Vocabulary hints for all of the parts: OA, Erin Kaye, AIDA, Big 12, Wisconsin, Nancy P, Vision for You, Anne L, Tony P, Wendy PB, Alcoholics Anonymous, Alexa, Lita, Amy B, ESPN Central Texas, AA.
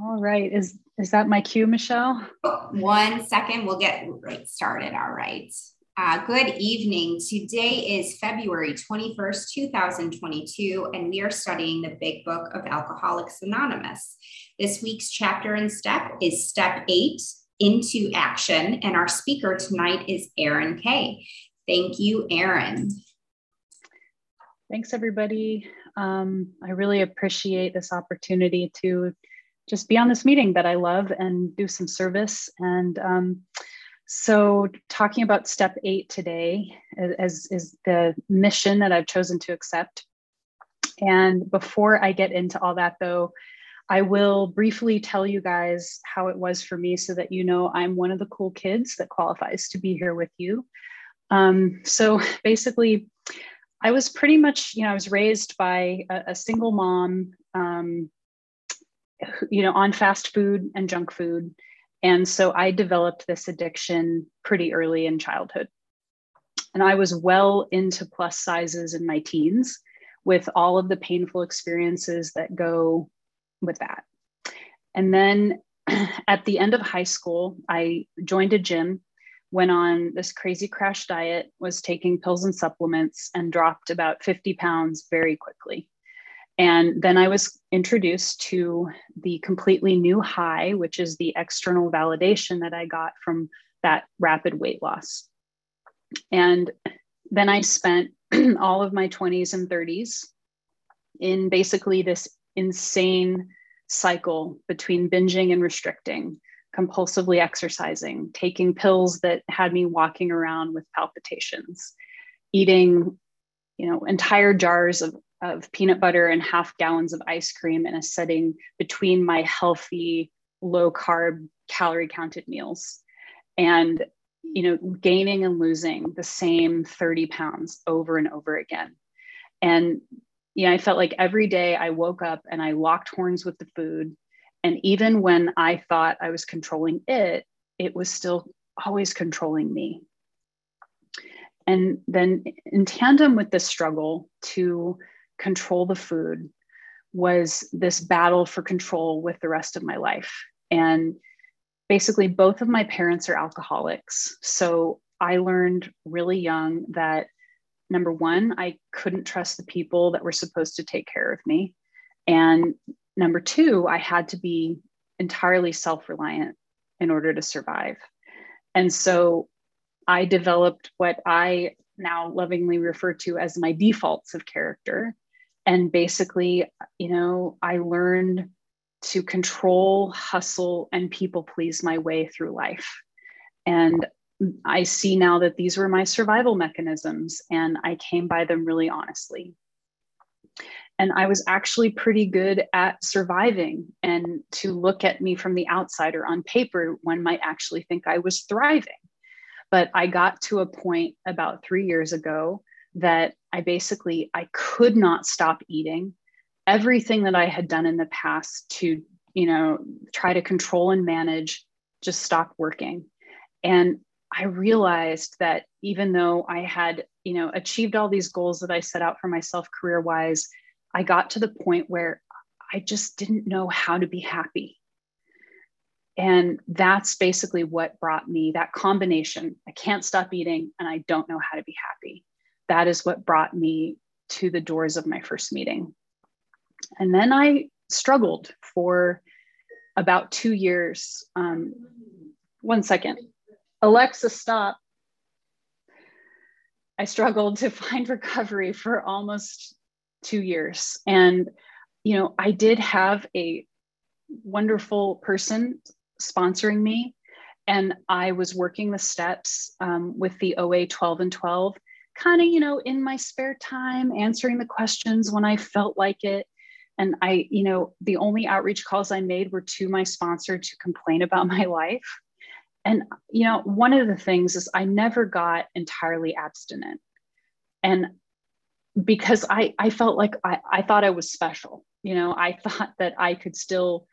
All right. Is that my cue, Michelle? Oh, 1 second. We'll get right started. All right. Good evening. Today is February 21st, 2022, and we are studying the Big Book of Alcoholics Anonymous. This week's chapter and step is Step 8, Into Action, and our speaker tonight is Erin Kaye. Thank you, Erin. Thanks, everybody. I really appreciate this opportunity to just be on this meeting that I love and do some service. And so talking about Step 8 today is the mission that I've chosen to accept. And before I get into all that, though, I will briefly tell you guys how it was for me so that you know I'm one of the cool kids that qualifies to be here with you. So basically, I was pretty much, I was raised by a single mom, on fast food and junk food. And so I developed this addiction pretty early in childhood. And I was well into plus sizes in my teens with all of the painful experiences that go with that. And then at the end of high school, I joined a gym, went on this crazy crash diet, was taking pills and supplements, and dropped about 50 pounds very quickly. And then I was introduced to the completely new high, which is the external validation that I got from that rapid weight loss. And then I spent all of my 20s and 30s in basically this insane cycle between binging and restricting, compulsively exercising, taking pills that had me walking around with palpitations, eating, entire jars of peanut butter and half gallons of ice cream in a setting between my healthy, low carb, calorie counted meals, and, gaining and losing the same 30 pounds over and over again. And, I felt like every day I woke up and I locked horns with the food. And even when I thought I was controlling it, it was still always controlling me. And then in tandem with this struggle to control the food was this battle for control with the rest of my life. And basically both of my parents are alcoholics. So I learned really young that, number one, I couldn't trust the people that were supposed to take care of me. And number two, I had to be entirely self-reliant in order to survive. And so I developed what I now lovingly refer to as my defaults of character. And basically, I learned to control, hustle, and people please my way through life. And I see now that these were my survival mechanisms, and I came by them really honestly. And I was actually pretty good at surviving, and to look at me from the outsider on paper, one might actually think I was thriving. But I got to a point about 3 years ago that I could not stop eating. Everything that I had done in the past to, try to control and manage just stopped working. And I realized that even though I had, achieved all these goals that I set out for myself career-wise, I got to the point where I just didn't know how to be happy. And that's basically what brought me that combination. I can't stop eating and I don't know how to be happy. That is what brought me to the doors of my first meeting. And then I struggled for about 2 years. 1 second. Alexa, stop. I struggled to find recovery for almost 2 years. And, I did have a wonderful person sponsoring me. And I was working the steps with the OA 12 and 12, kind of, in my spare time, answering the questions when I felt like it. And I, the only outreach calls I made were to my sponsor to complain about my life. And, one of the things is I never got entirely abstinent. And because I felt like I thought I was special, I thought that I could still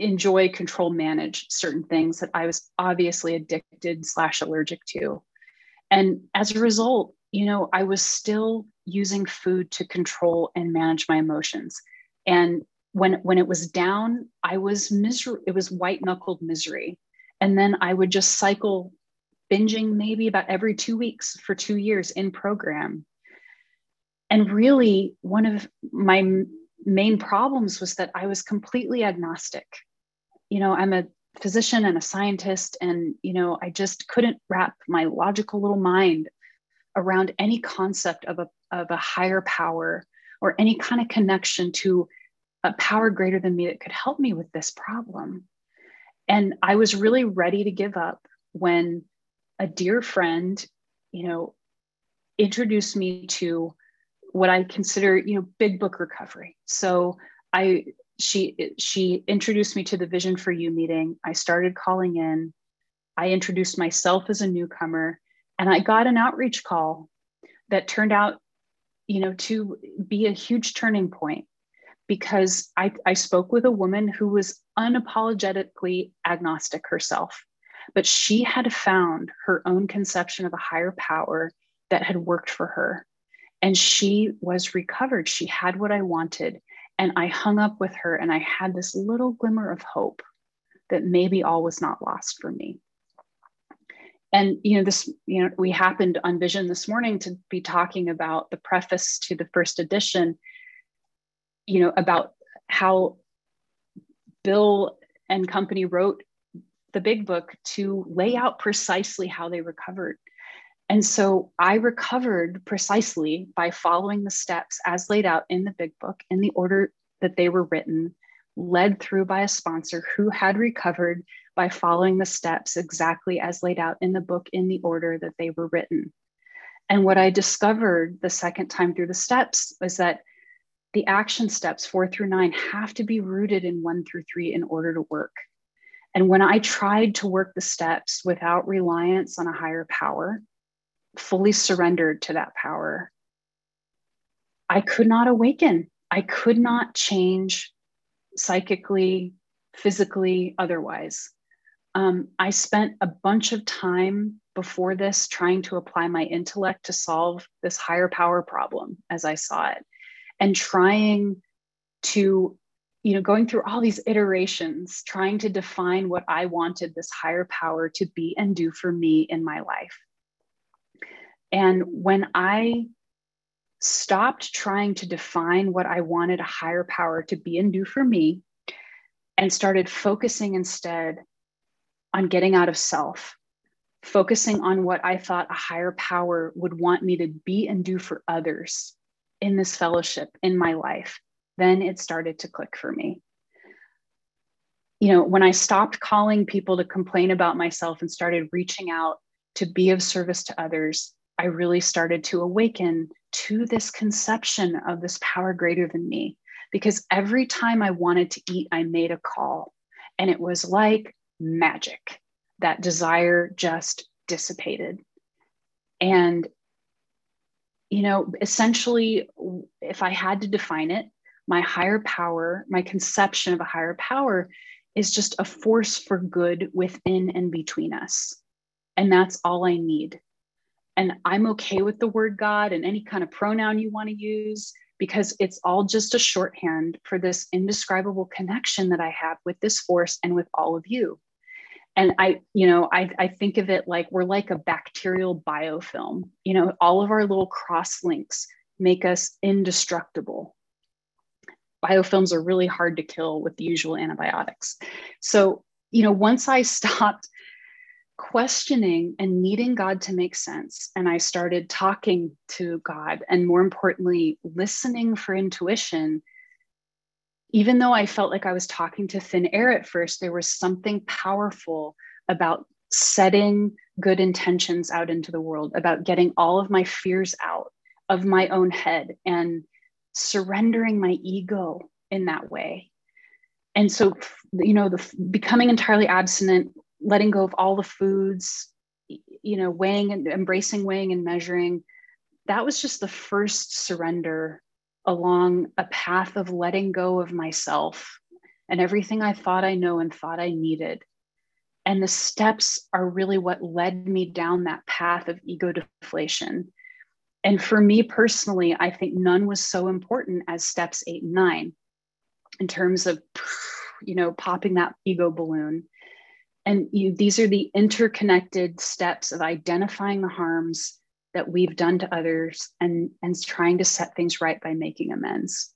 enjoy, control, manage certain things that I was obviously addicted/allergic to. And as a result, I was still using food to control and manage my emotions. And when it was down, I was miserable. It was white knuckled misery. And then I would just cycle binging maybe about every 2 weeks for 2 years in program. And really one of my main problems was that I was completely agnostic. You know, I'm a physician and a scientist, and, you know, I just couldn't wrap my logical little mind around any concept of a higher power or any kind of connection to a power greater than me that could help me with this problem. And I was really ready to give up when a dear friend, you know, introduced me to what I consider, you know, big book recovery. So she introduced me to the Vision for You meeting. I started calling in. I introduced myself as a newcomer, and I got an outreach call that turned out, you know, to be a huge turning point, because I spoke with a woman who was unapologetically agnostic herself, but she had found her own conception of a higher power that had worked for her. And she was recovered. She had what I wanted. And I hung up with her, and I had this little glimmer of hope that maybe all was not lost for me. And, you know, this, you know, we happened on Vision this morning to be talking about the preface to the first edition, you know, about how Bill and company wrote the big book to lay out precisely how they recovered. And so I recovered precisely by following the steps as laid out in the big book in the order that they were written, led through by a sponsor who had recovered by following the steps exactly as laid out in the book in the order that they were written. And what I discovered the second time through the steps was that the action steps 4 through 9 have to be rooted in 1 through 3 in order to work. And when I tried to work the steps without reliance on a higher power, fully surrendered to that power, I could not awaken. I could not change psychically, physically, otherwise. I spent a bunch of time before this trying to apply my intellect to solve this higher power problem as I saw it, and trying to, you know, going through all these iterations, trying to define what I wanted this higher power to be and do for me in my life. And when I stopped trying to define what I wanted a higher power to be and do for me, and started focusing instead on getting out of self, focusing on what I thought a higher power would want me to be and do for others in this fellowship, in my life, then it started to click for me. You know, when I stopped calling people to complain about myself and started reaching out to be of service to others, I really started to awaken to this conception of this power greater than me, because every time I wanted to eat, I made a call, and it was like magic. That desire just dissipated. And, you know, essentially, if I had to define it, my higher power, my conception of a higher power is just a force for good within and between us. And that's all I need. And I'm okay with the word God and any kind of pronoun you want to use, because it's all just a shorthand for this indescribable connection that I have with this force and with all of you. And I think of it like we're like a bacterial biofilm. You know, all of our little cross links make us indestructible. Biofilms are really hard to kill with the usual antibiotics. So, you know, once I stopped questioning and needing God to make sense, and I started talking to God, and more importantly, listening for intuition, even though I felt like I was talking to thin air at first, there was something powerful about setting good intentions out into the world, about getting all of my fears out of my own head and surrendering my ego in that way. And so, you know, becoming entirely abstinent, letting go of all the foods, you know, weighing and embracing weighing and measuring. That was just the first surrender along a path of letting go of myself and everything I thought I know and thought I needed. And the steps are really what led me down that path of ego deflation. And for me personally, I think none was so important as steps 8 and 9. in terms of, you know, popping that ego balloon. And these are the interconnected steps of identifying the harms that we've done to others and trying to set things right by making amends.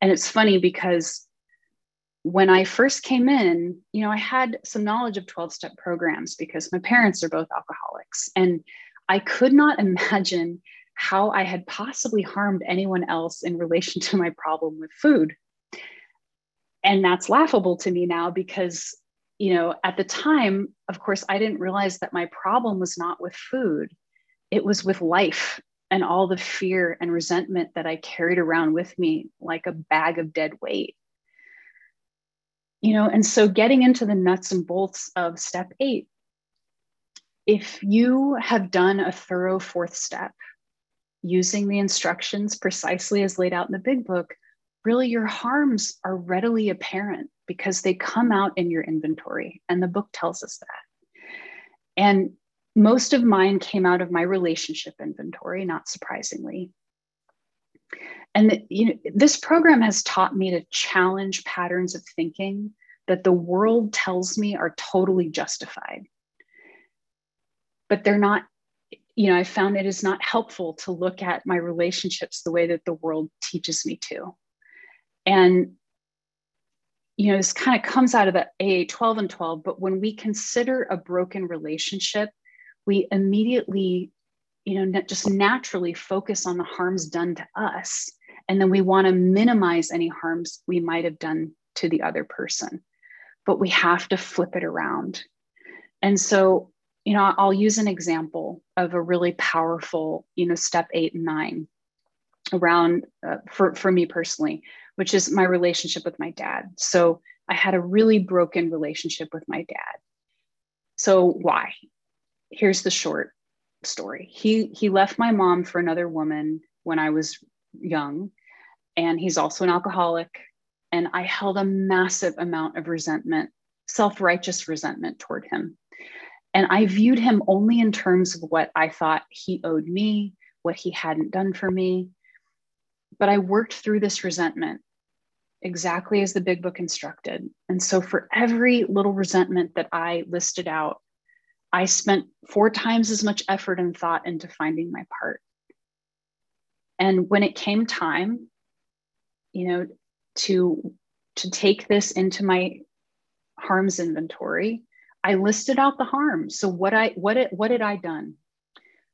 And it's funny because when I first came in, you know, I had some knowledge of 12-step programs because my parents are both alcoholics, and I could not imagine how I had possibly harmed anyone else in relation to my problem with food. And that's laughable to me now because, you know, at the time, of course, I didn't realize that my problem was not with food. It was with life and all the fear and resentment that I carried around with me like a bag of dead weight. You know, and so getting into the nuts and bolts of step 8, if you have done a thorough 4th step using the instructions precisely as laid out in the big book, really your harms are readily apparent because they come out in your inventory. And the book tells us that. And most of mine came out of my relationship inventory, not surprisingly. And you know, this program has taught me to challenge patterns of thinking that the world tells me are totally justified. But they're not, you know, I found it is not helpful to look at my relationships the way that the world teaches me to. And, you know, this kind of comes out of the AA 12 and 12, but when we consider a broken relationship, we immediately, you know, just naturally focus on the harms done to us. And then we want to minimize any harms we might have done to the other person, but we have to flip it around. And so, you know, I'll use an example of a really powerful, you know, step 8 and 9 around for me personally, which is my relationship with my dad. So I had a really broken relationship with my dad. So why? Here's the short story. He left my mom for another woman when I was young, and he's also an alcoholic. And I held a massive amount of resentment, self-righteous resentment toward him. And I viewed him only in terms of what I thought he owed me, what he hadn't done for me. But I worked through this resentment exactly as the big book instructed. And so for every little resentment that I listed out, I spent 4 times as much effort and thought into finding my part. And when it came time, you know, to take this into my harms inventory, I listed out the harms. So what had I done?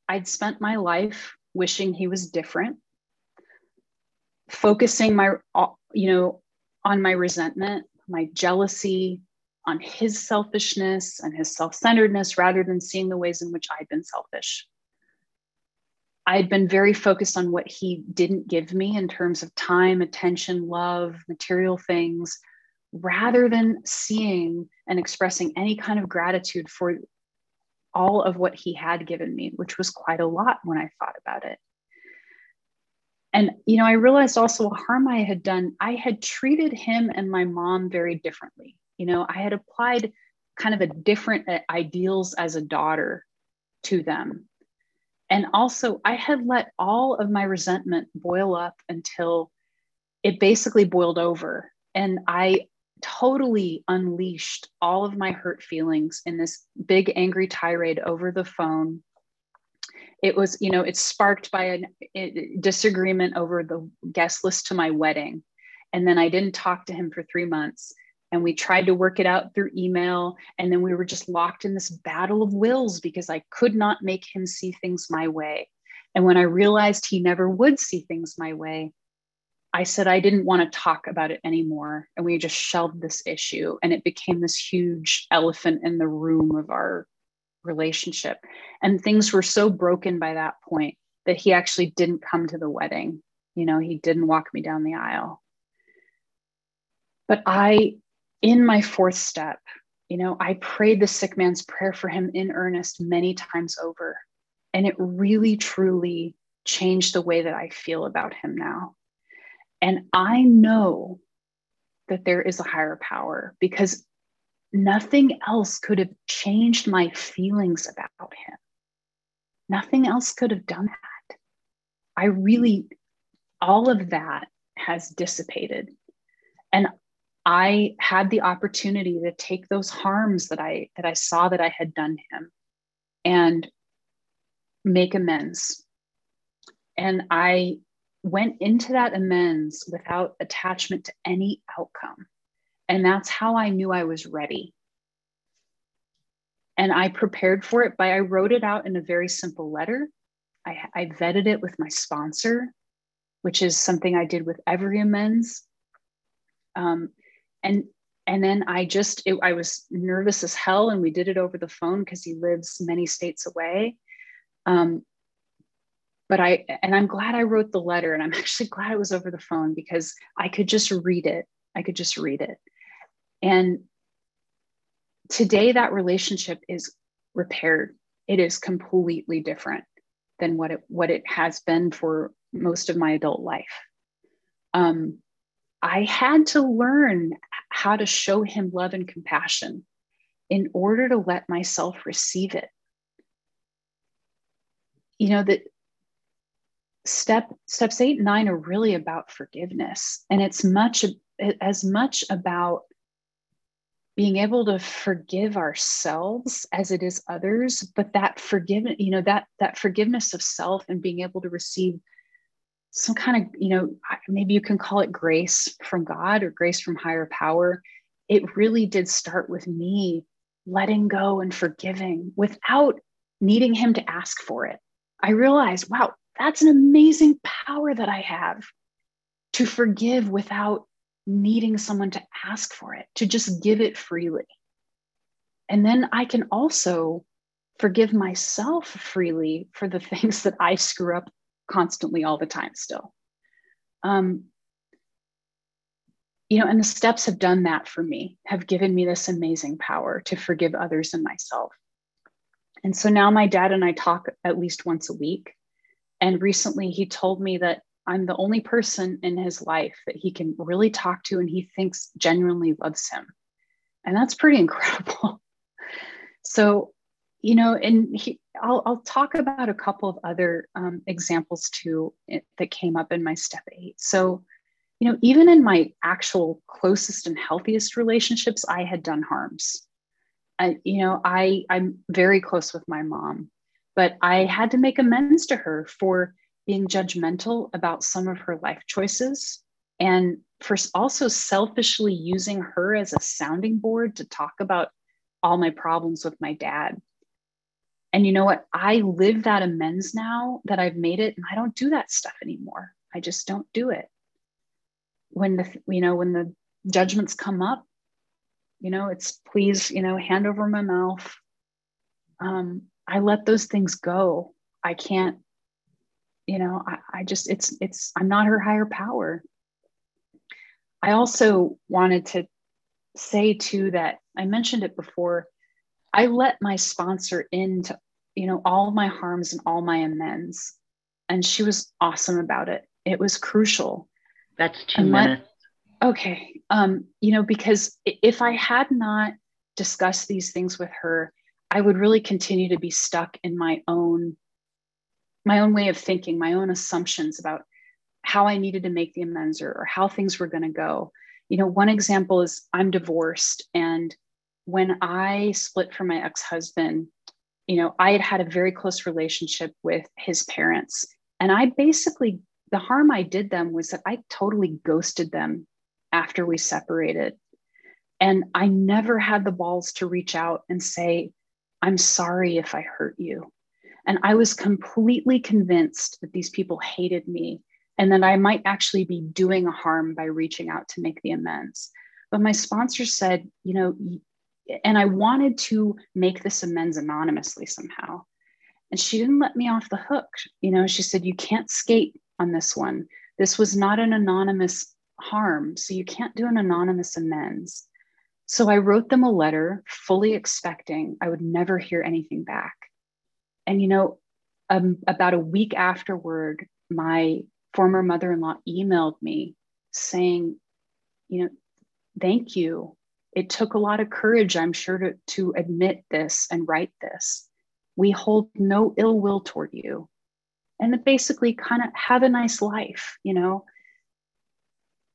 I'd spent my life wishing he was different, focusing my, you know, on my resentment, my jealousy, on his selfishness and his self-centeredness, rather than seeing the ways in which I'd been selfish. I'd been very focused on what he didn't give me in terms of time, attention, love, material things, rather than seeing and expressing any kind of gratitude for all of what he had given me, which was quite a lot when I thought about it. And, you know, I realized also a harm I had done. I had treated him and my mom very differently. You know, I had applied kind of a different ideals as a daughter to them. And also I had let all of my resentment boil up until it basically boiled over. And I totally unleashed all of my hurt feelings in this big angry tirade over the phone. It was, you know, it's sparked by a disagreement over the guest list to my wedding. And then I didn't talk to him for 3 months. And we tried to work it out through email. And then we were just locked in this battle of wills because I could not make him see things my way. And when I realized he never would see things my way, I said, I didn't want to talk about it anymore. And we just shelved this issue. And it became this huge elephant in the room of our relationship. And things were so broken by that point that he actually didn't come to the wedding. You know, he didn't walk me down the aisle. But in my 4th step, you know, I prayed the sick man's prayer for him in earnest many times over. And it really, truly changed the way that I feel about him now. And I know that there is a higher power because nothing else could have changed my feelings about him. Nothing else could have done that. All of that has dissipated. And I had the opportunity to take those harms that I saw that I had done him and make amends. And I went into that amends without attachment to any outcome. And that's how I knew I was ready. And I prepared for it I wrote it out in a very simple letter. I vetted it with my sponsor, which is something I did with every amends. And then I was nervous as hell, and we did it over the phone because he lives many states away. But I'm glad I wrote the letter, and I'm actually glad it was over the phone because I could just read it. And today that relationship is repaired. It is completely different than what it has been for most of my adult life. I had to learn how to show him love and compassion in order to let myself receive it. You know, that steps 8 and 9 are really about forgiveness. And it's as much about being able to forgive ourselves as it is others, but that forgiveness, you know, that forgiveness of self and being able to receive some kind of, you know, maybe you can call it grace from God or grace from higher power. It really did start with me letting go and forgiving without needing him to ask for it. I realized, wow, that's an amazing power that I have, to forgive without needing someone to ask for it, to just give it freely. And then I can also forgive myself freely for the things that I screw up constantly all the time still. You know, and the steps have done that for me, have given me this amazing power to forgive others and myself. And so now my dad and I talk at least once a week. And recently he told me that I'm the only person in his life that he can really talk to and he thinks genuinely loves him. And that's pretty incredible. So, you know, and I'll talk about a couple of other examples too that came up in my step 8. So, you know, even in my actual closest and healthiest relationships, I had done harms. I'm very close with my mom, but I had to make amends to her for being judgmental about some of her life choices, and for also selfishly using her as a sounding board to talk about all my problems with my dad. And you know what? I live that amends now that I've made it, and I don't do that stuff anymore. I just don't do it. When the judgments come up, you know, it's please, you know, hand over my mouth. I let those things go. I can't. You know, I'm not her higher power. I also wanted to say too that I mentioned it before. I let my sponsor into, you know, all my harms and all my amends, and she was awesome about it. It was crucial. That's 2 minutes. Okay. You know, because if I had not discussed these things with her, I would really continue to be stuck in my own way of thinking, my own assumptions about how I needed to make the amends or how things were going to go. You know, one example is I'm divorced. And when I split from my ex-husband, you know, I had a very close relationship with his parents. And I basically, the harm I did them was that I totally ghosted them after we separated. And I never had the balls to reach out and say, I'm sorry if I hurt you. And I was completely convinced that these people hated me and that I might actually be doing a harm by reaching out to make the amends. But my sponsor said, you know, and I wanted to make this amends anonymously somehow. And she didn't let me off the hook. You know, she said, you can't skate on this one. This was not an anonymous harm. So you can't do an anonymous amends. So I wrote them a letter fully expecting I would never hear anything back. And, you know, about a week afterward, my former mother-in-law emailed me saying, you know, thank you. It took a lot of courage, I'm sure, to admit this and write this. We hold no ill will toward you. And basically kind of have a nice life, you know.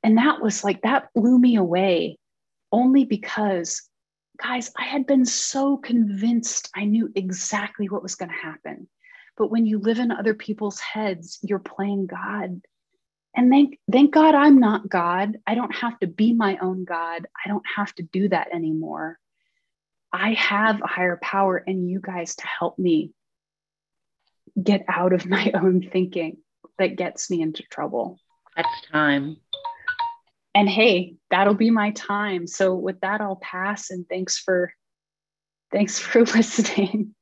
And that was like, that blew me away, only because, guys, I had been so convinced I knew exactly what was going to happen. But when you live in other people's heads, you're playing God. And thank God I'm not God. I don't have to be my own God. I don't have to do that anymore. I have a higher power and you guys to help me get out of my own thinking that gets me into trouble. That's time. And hey, that'll be my time. So with that, I'll pass, and thanks for listening.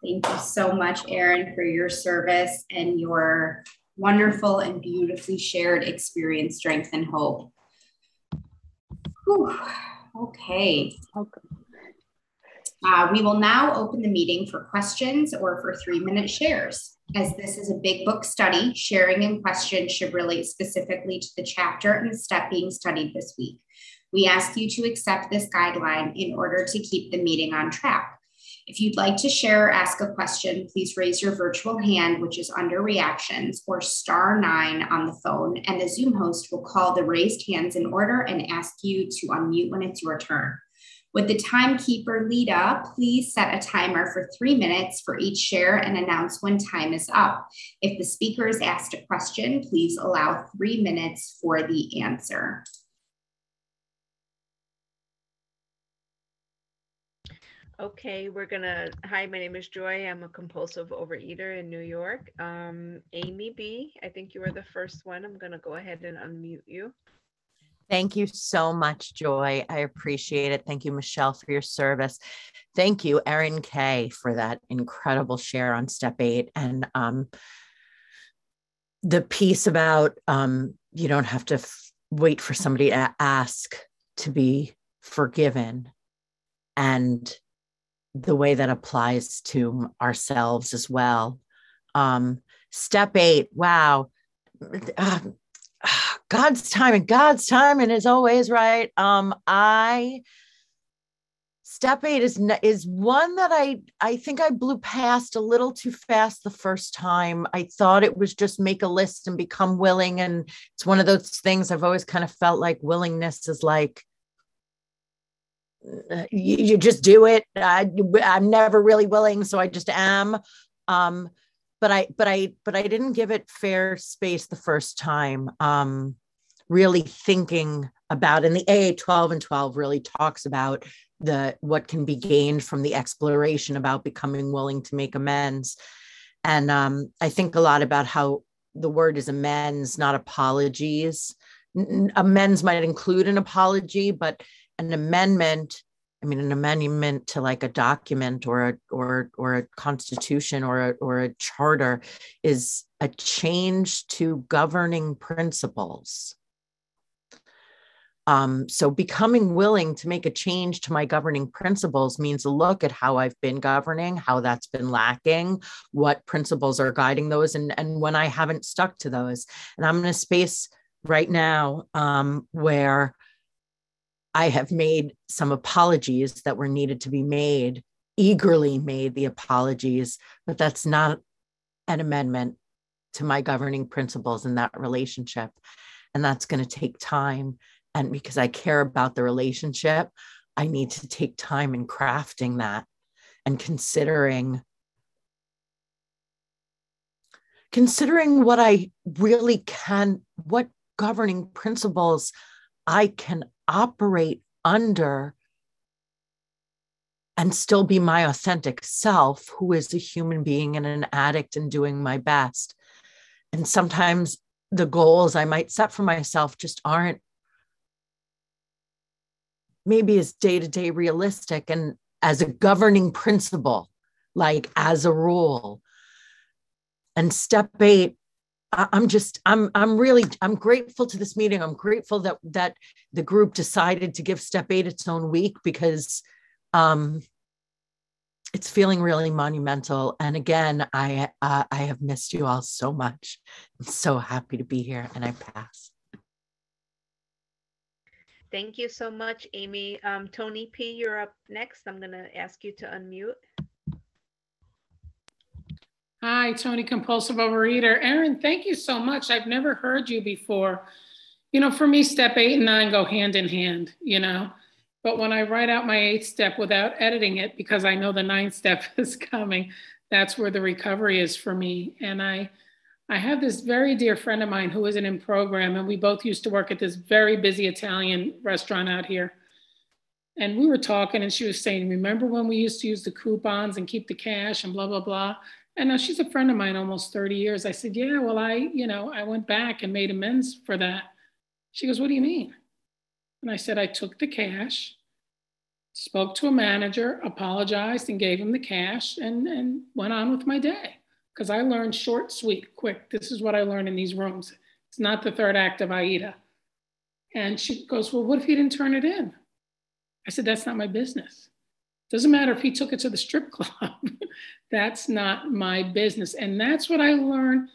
Thank you so much, Erin, for your service and your wonderful and beautifully shared experience, strength, and hope. Whew. Okay. Welcome. We will now open the meeting for questions or for 3-minute shares. As this is a big book study, sharing and questions should relate specifically to the chapter and the step being studied this week. We ask you to accept this guideline in order to keep the meeting on track. If you'd like to share or ask a question, please raise your virtual hand, which is under reactions, or *9 on the phone, and the Zoom host will call the raised hands in order and ask you to unmute when it's your turn. Would the timekeeper, Lita, please set a timer for 3 minutes for each share and announce when time is up. If the speaker is asked a question, please allow 3 minutes for the answer. Okay, hi, my name is Joy. I'm a compulsive overeater in New York. Amy B, I think you were the first one. I'm gonna go ahead and unmute you. Thank you so much, Joy. I appreciate it. Thank you, Michelle, for your service. Thank you, Erin Kaye, for that incredible share on step 8. And the piece about you don't have to wait for somebody to ask to be forgiven, and the way that applies to ourselves as well. Step 8, wow. God's timing is always right. Step 8 is one that I think I blew past a little too fast the first time. I thought it was just make a list and become willing. And it's one of those things I've always kind of felt like willingness is like, you just do it. I'm never really willing, so I just am. But I didn't give it fair space the first time. Really thinking about, and the AA 12 and 12 really talks about what can be gained from the exploration about becoming willing to make amends. And I think a lot about how the word is amends, not apologies. Amends might include an apology, but an amendment. I mean, an amendment to like a document or a constitution or a charter is a change to governing principles. So becoming willing to make a change to my governing principles means a look at how I've been governing, how that's been lacking, what principles are guiding those, and when I haven't stuck to those. And I'm in a space right now where I have made some apologies that were needed to be made, eagerly made the apologies, but that's not an amendment to my governing principles in that relationship. And that's going to take time. And because I care about the relationship, I need to take time in crafting that and considering what I really can, what governing principles I can operate under and still be my authentic self, who is a human being and an addict and doing my best. And sometimes the goals I might set for myself just aren't maybe as day-to-day realistic and as a governing principle, like as a rule. And step 8, I'm grateful to this meeting. I'm grateful that the group decided to give step 8 its own week, because it's feeling really monumental. And again, I have missed you all so much. I'm so happy to be here, and I pass. Thank you so much, Amy. Tony P, you're up next. I'm gonna ask you to unmute. Hi, Tony, compulsive overeater. Erin, thank you so much. I've never heard you before. You know, for me, step 8 and 9 go hand in hand, you know, but when I write out my 8th step without editing it, because I know the 9th step is coming, that's where the recovery is for me. And I have this very dear friend of mine who isn't in program, and we both used to work at this very busy Italian restaurant out here. And we were talking, and she was saying, remember when we used to use the coupons and keep the cash and blah, blah, blah. And now she's a friend of mine almost 30 years. I said, yeah, well, I went back and made amends for that. She goes, what do you mean? And I said, I took the cash, spoke to a manager, apologized and gave him the cash and went on with my day. Because I learned short, sweet, quick. This is what I learned in these rooms. It's not the third act of AIDA. And she goes, well, what if he didn't turn it in? I said, that's not my business. Doesn't matter if he took it to the strip club. That's not my business. And that's what I learned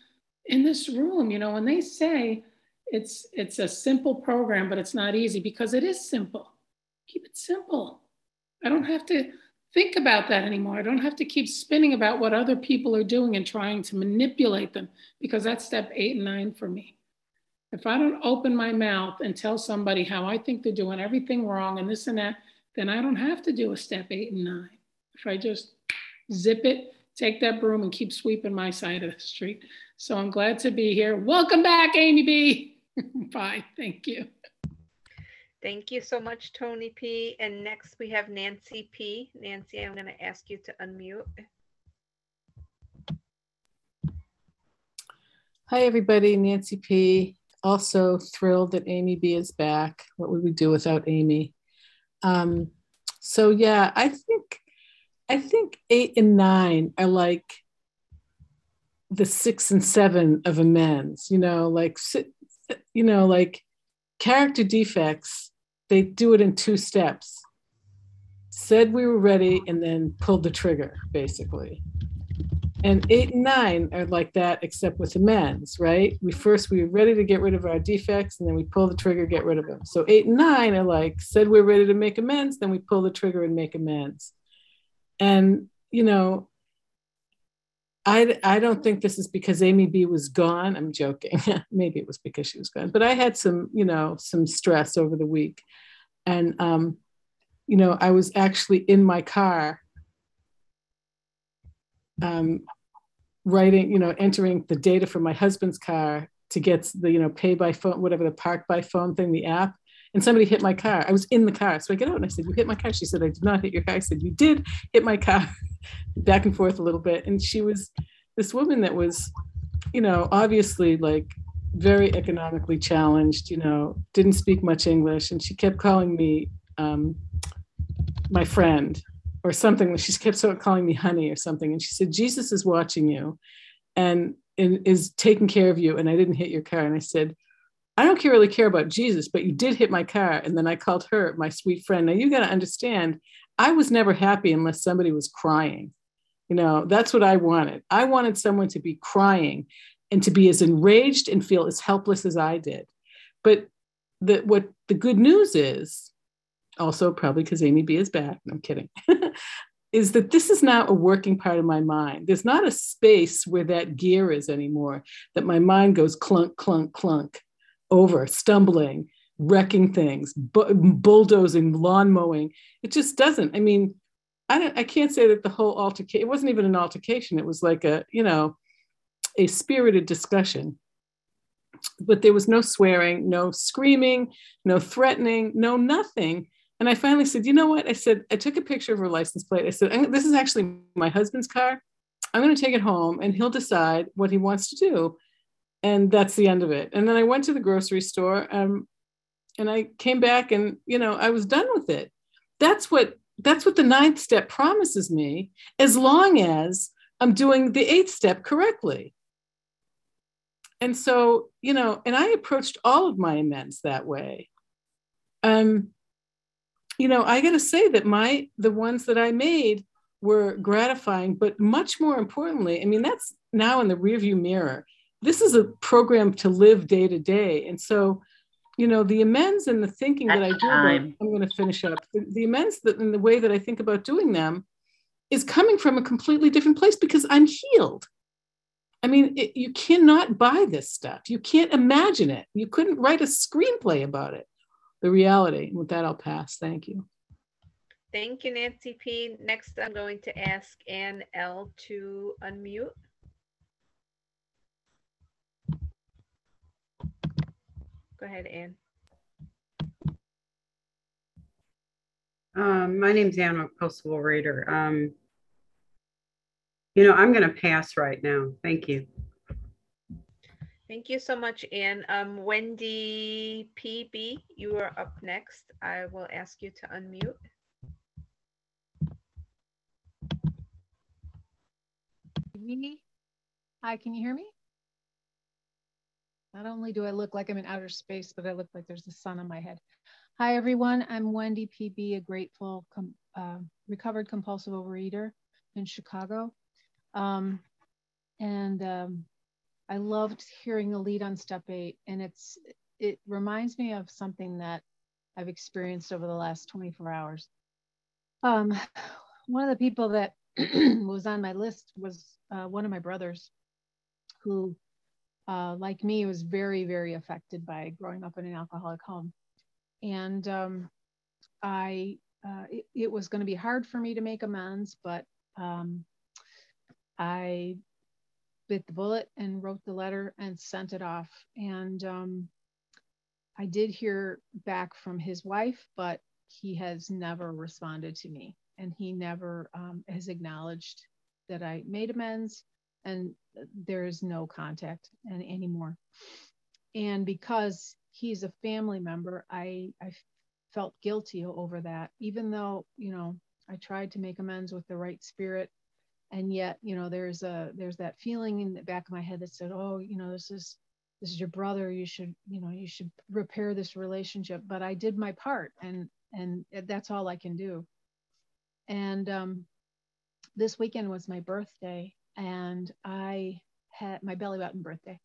in this room. You know, when they say it's a simple program, but it's not easy, because it is simple. Keep it simple. I don't have to think about that anymore. I don't have to keep spinning about what other people are doing and trying to manipulate them, because that's step 8 and 9 for me. If I don't open my mouth and tell somebody how I think they're doing everything wrong and this and that, then I don't have to do a step 8 and 9. If I just zip it, take that broom and keep sweeping my side of the street. So I'm glad to be here. Welcome back, Amy B. Bye, thank you. Thank you so much, Tony P. And next we have Nancy P. Nancy, I'm going to ask you to unmute. Hi, everybody. Nancy P. Also thrilled that Amy B is back. What would we do without Amy? So yeah, I think 8 and 9 are like the 6 and 7 of amends, you know, like character defects, they do it in 2 steps. Said we were ready and then pulled the trigger, basically. And 8 and 9 are like that, except with amends, right? We were ready to get rid of our defects, and then we pull the trigger, get rid of them. So 8 and 9 are like, said we're ready to make amends, then we pull the trigger and make amends. And, you know, I don't think this is because Amy B was gone. I'm joking. Maybe it was because she was gone, but I had some, you know, some stress over the week. And, you know, I was actually in my car writing, you know, entering the data from my husband's car to get the, you know, pay by phone, whatever the park by phone thing, the app. And somebody hit my car. I was in the car. So I get out and I said, you hit my car. She said, I did not hit your car. I said, you did hit my car. Back and forth a little bit. And she was this woman that was, you know, obviously like very economically challenged, you know, didn't speak much English. And she kept calling me my friend or something. She kept sort of calling me honey or something. And she said, Jesus is watching you and is taking care of you. And I didn't hit your car. And I said, I don't really care about Jesus, but you did hit my car. And then I called her my sweet friend. Now you got to understand, I was never happy unless somebody was crying. You know, that's what I wanted. I wanted someone to be crying and to be as enraged and feel as helpless as I did. But what the good news is, also probably because Amy B is back, no, I'm kidding, is that this is now a working part of my mind. There's not a space where that gear is anymore, that my mind goes clunk, clunk, clunk. Over, stumbling, wrecking things, bulldozing, lawn mowing. It just doesn't. I mean, I can't say that the whole altercation, it wasn't even an altercation. It was like a, you know, a spirited discussion, but there was no swearing, no screaming, no threatening, no nothing. And I finally said, you know what? I said, I took a picture of her license plate. I said, this is actually my husband's car. I'm going to take it home and he'll decide what he wants to do. And that's the end of it. And then I went to the grocery store and I came back and, you know, I was done with it. That's what the 9th step promises me, as long as I'm doing the 8th step correctly. And so, you know, and I approached all of my amends that way. You know, I got to say that the ones that I made were gratifying, but much more importantly, I mean, that's now in the rearview mirror. This is a program to live day to day. And so, you know, the amends and the thinking that I do, I'm going to finish up. The amends and the way that I think about doing them is coming from a completely different place, because I'm healed. I mean, you cannot buy this stuff. You can't imagine it. You couldn't write a screenplay about it. The reality. With that, I'll pass. Thank you. Thank you, Nancy P. Next, I'm going to ask Anne L. to unmute. Go ahead, Anne. My name's Anne. I'm a postal reader. You know, I'm going to pass right now. Thank you. Thank you so much, Anne. Wendy PB, you are up next. I will ask you to unmute. Hi, can you hear me? Not only do I look like I'm in outer space, but I look like there's the sun on my head. Hi, everyone. I'm Wendy PB, a grateful recovered compulsive overeater in Chicago. I loved hearing the lead on step 8, and it reminds me of something that I've experienced over the last 24 hours. One of the people that was on my list was one of my brothers who, like me, was very, very affected by growing up in an alcoholic home. And it was going to be hard for me to make amends, but I bit the bullet and wrote the letter and sent it off. And I did hear back from his wife, but he has never responded to me. And he never has acknowledged that I made amends, and there is no contact anymore. And because he's a family member, I felt guilty over that, even though, you know, I tried to make amends with the right spirit. And yet, you know, there's that feeling in the back of my head that said, oh, you know, this is your brother. You should repair this relationship. But I did my part, and that's all I can do. And this weekend was my birthday, and I had my belly button birthday.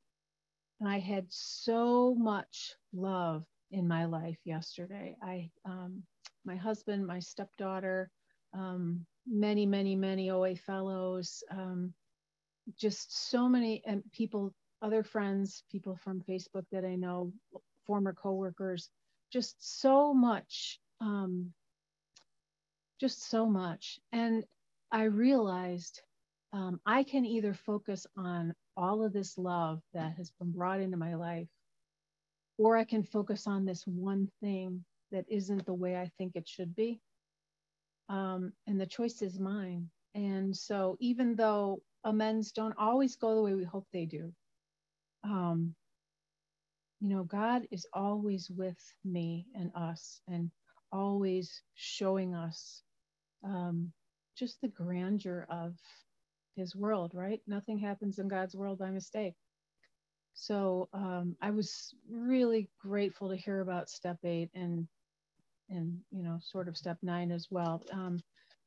And I had so much love in my life yesterday. My husband, my stepdaughter, many, many, many OA fellows, just so many and people, other friends, people from Facebook that I know, former coworkers, just so much. Just so much. And I realized I can either focus on all of this love that has been brought into my life, or I can focus on this one thing that isn't the way I think it should be. And the choice is mine. And so even though amends don't always go the way we hope they do, you know, God is always with me and us, and always showing us just the grandeur of his world, right? Nothing happens in God's world by mistake. So I was really grateful to hear about step 8 and you know, sort of step 9 as well,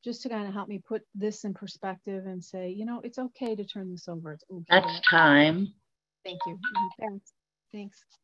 just to kind of help me put this in perspective and say, you know, it's okay to turn this over. It's okay. That's time. Thank you. Thanks.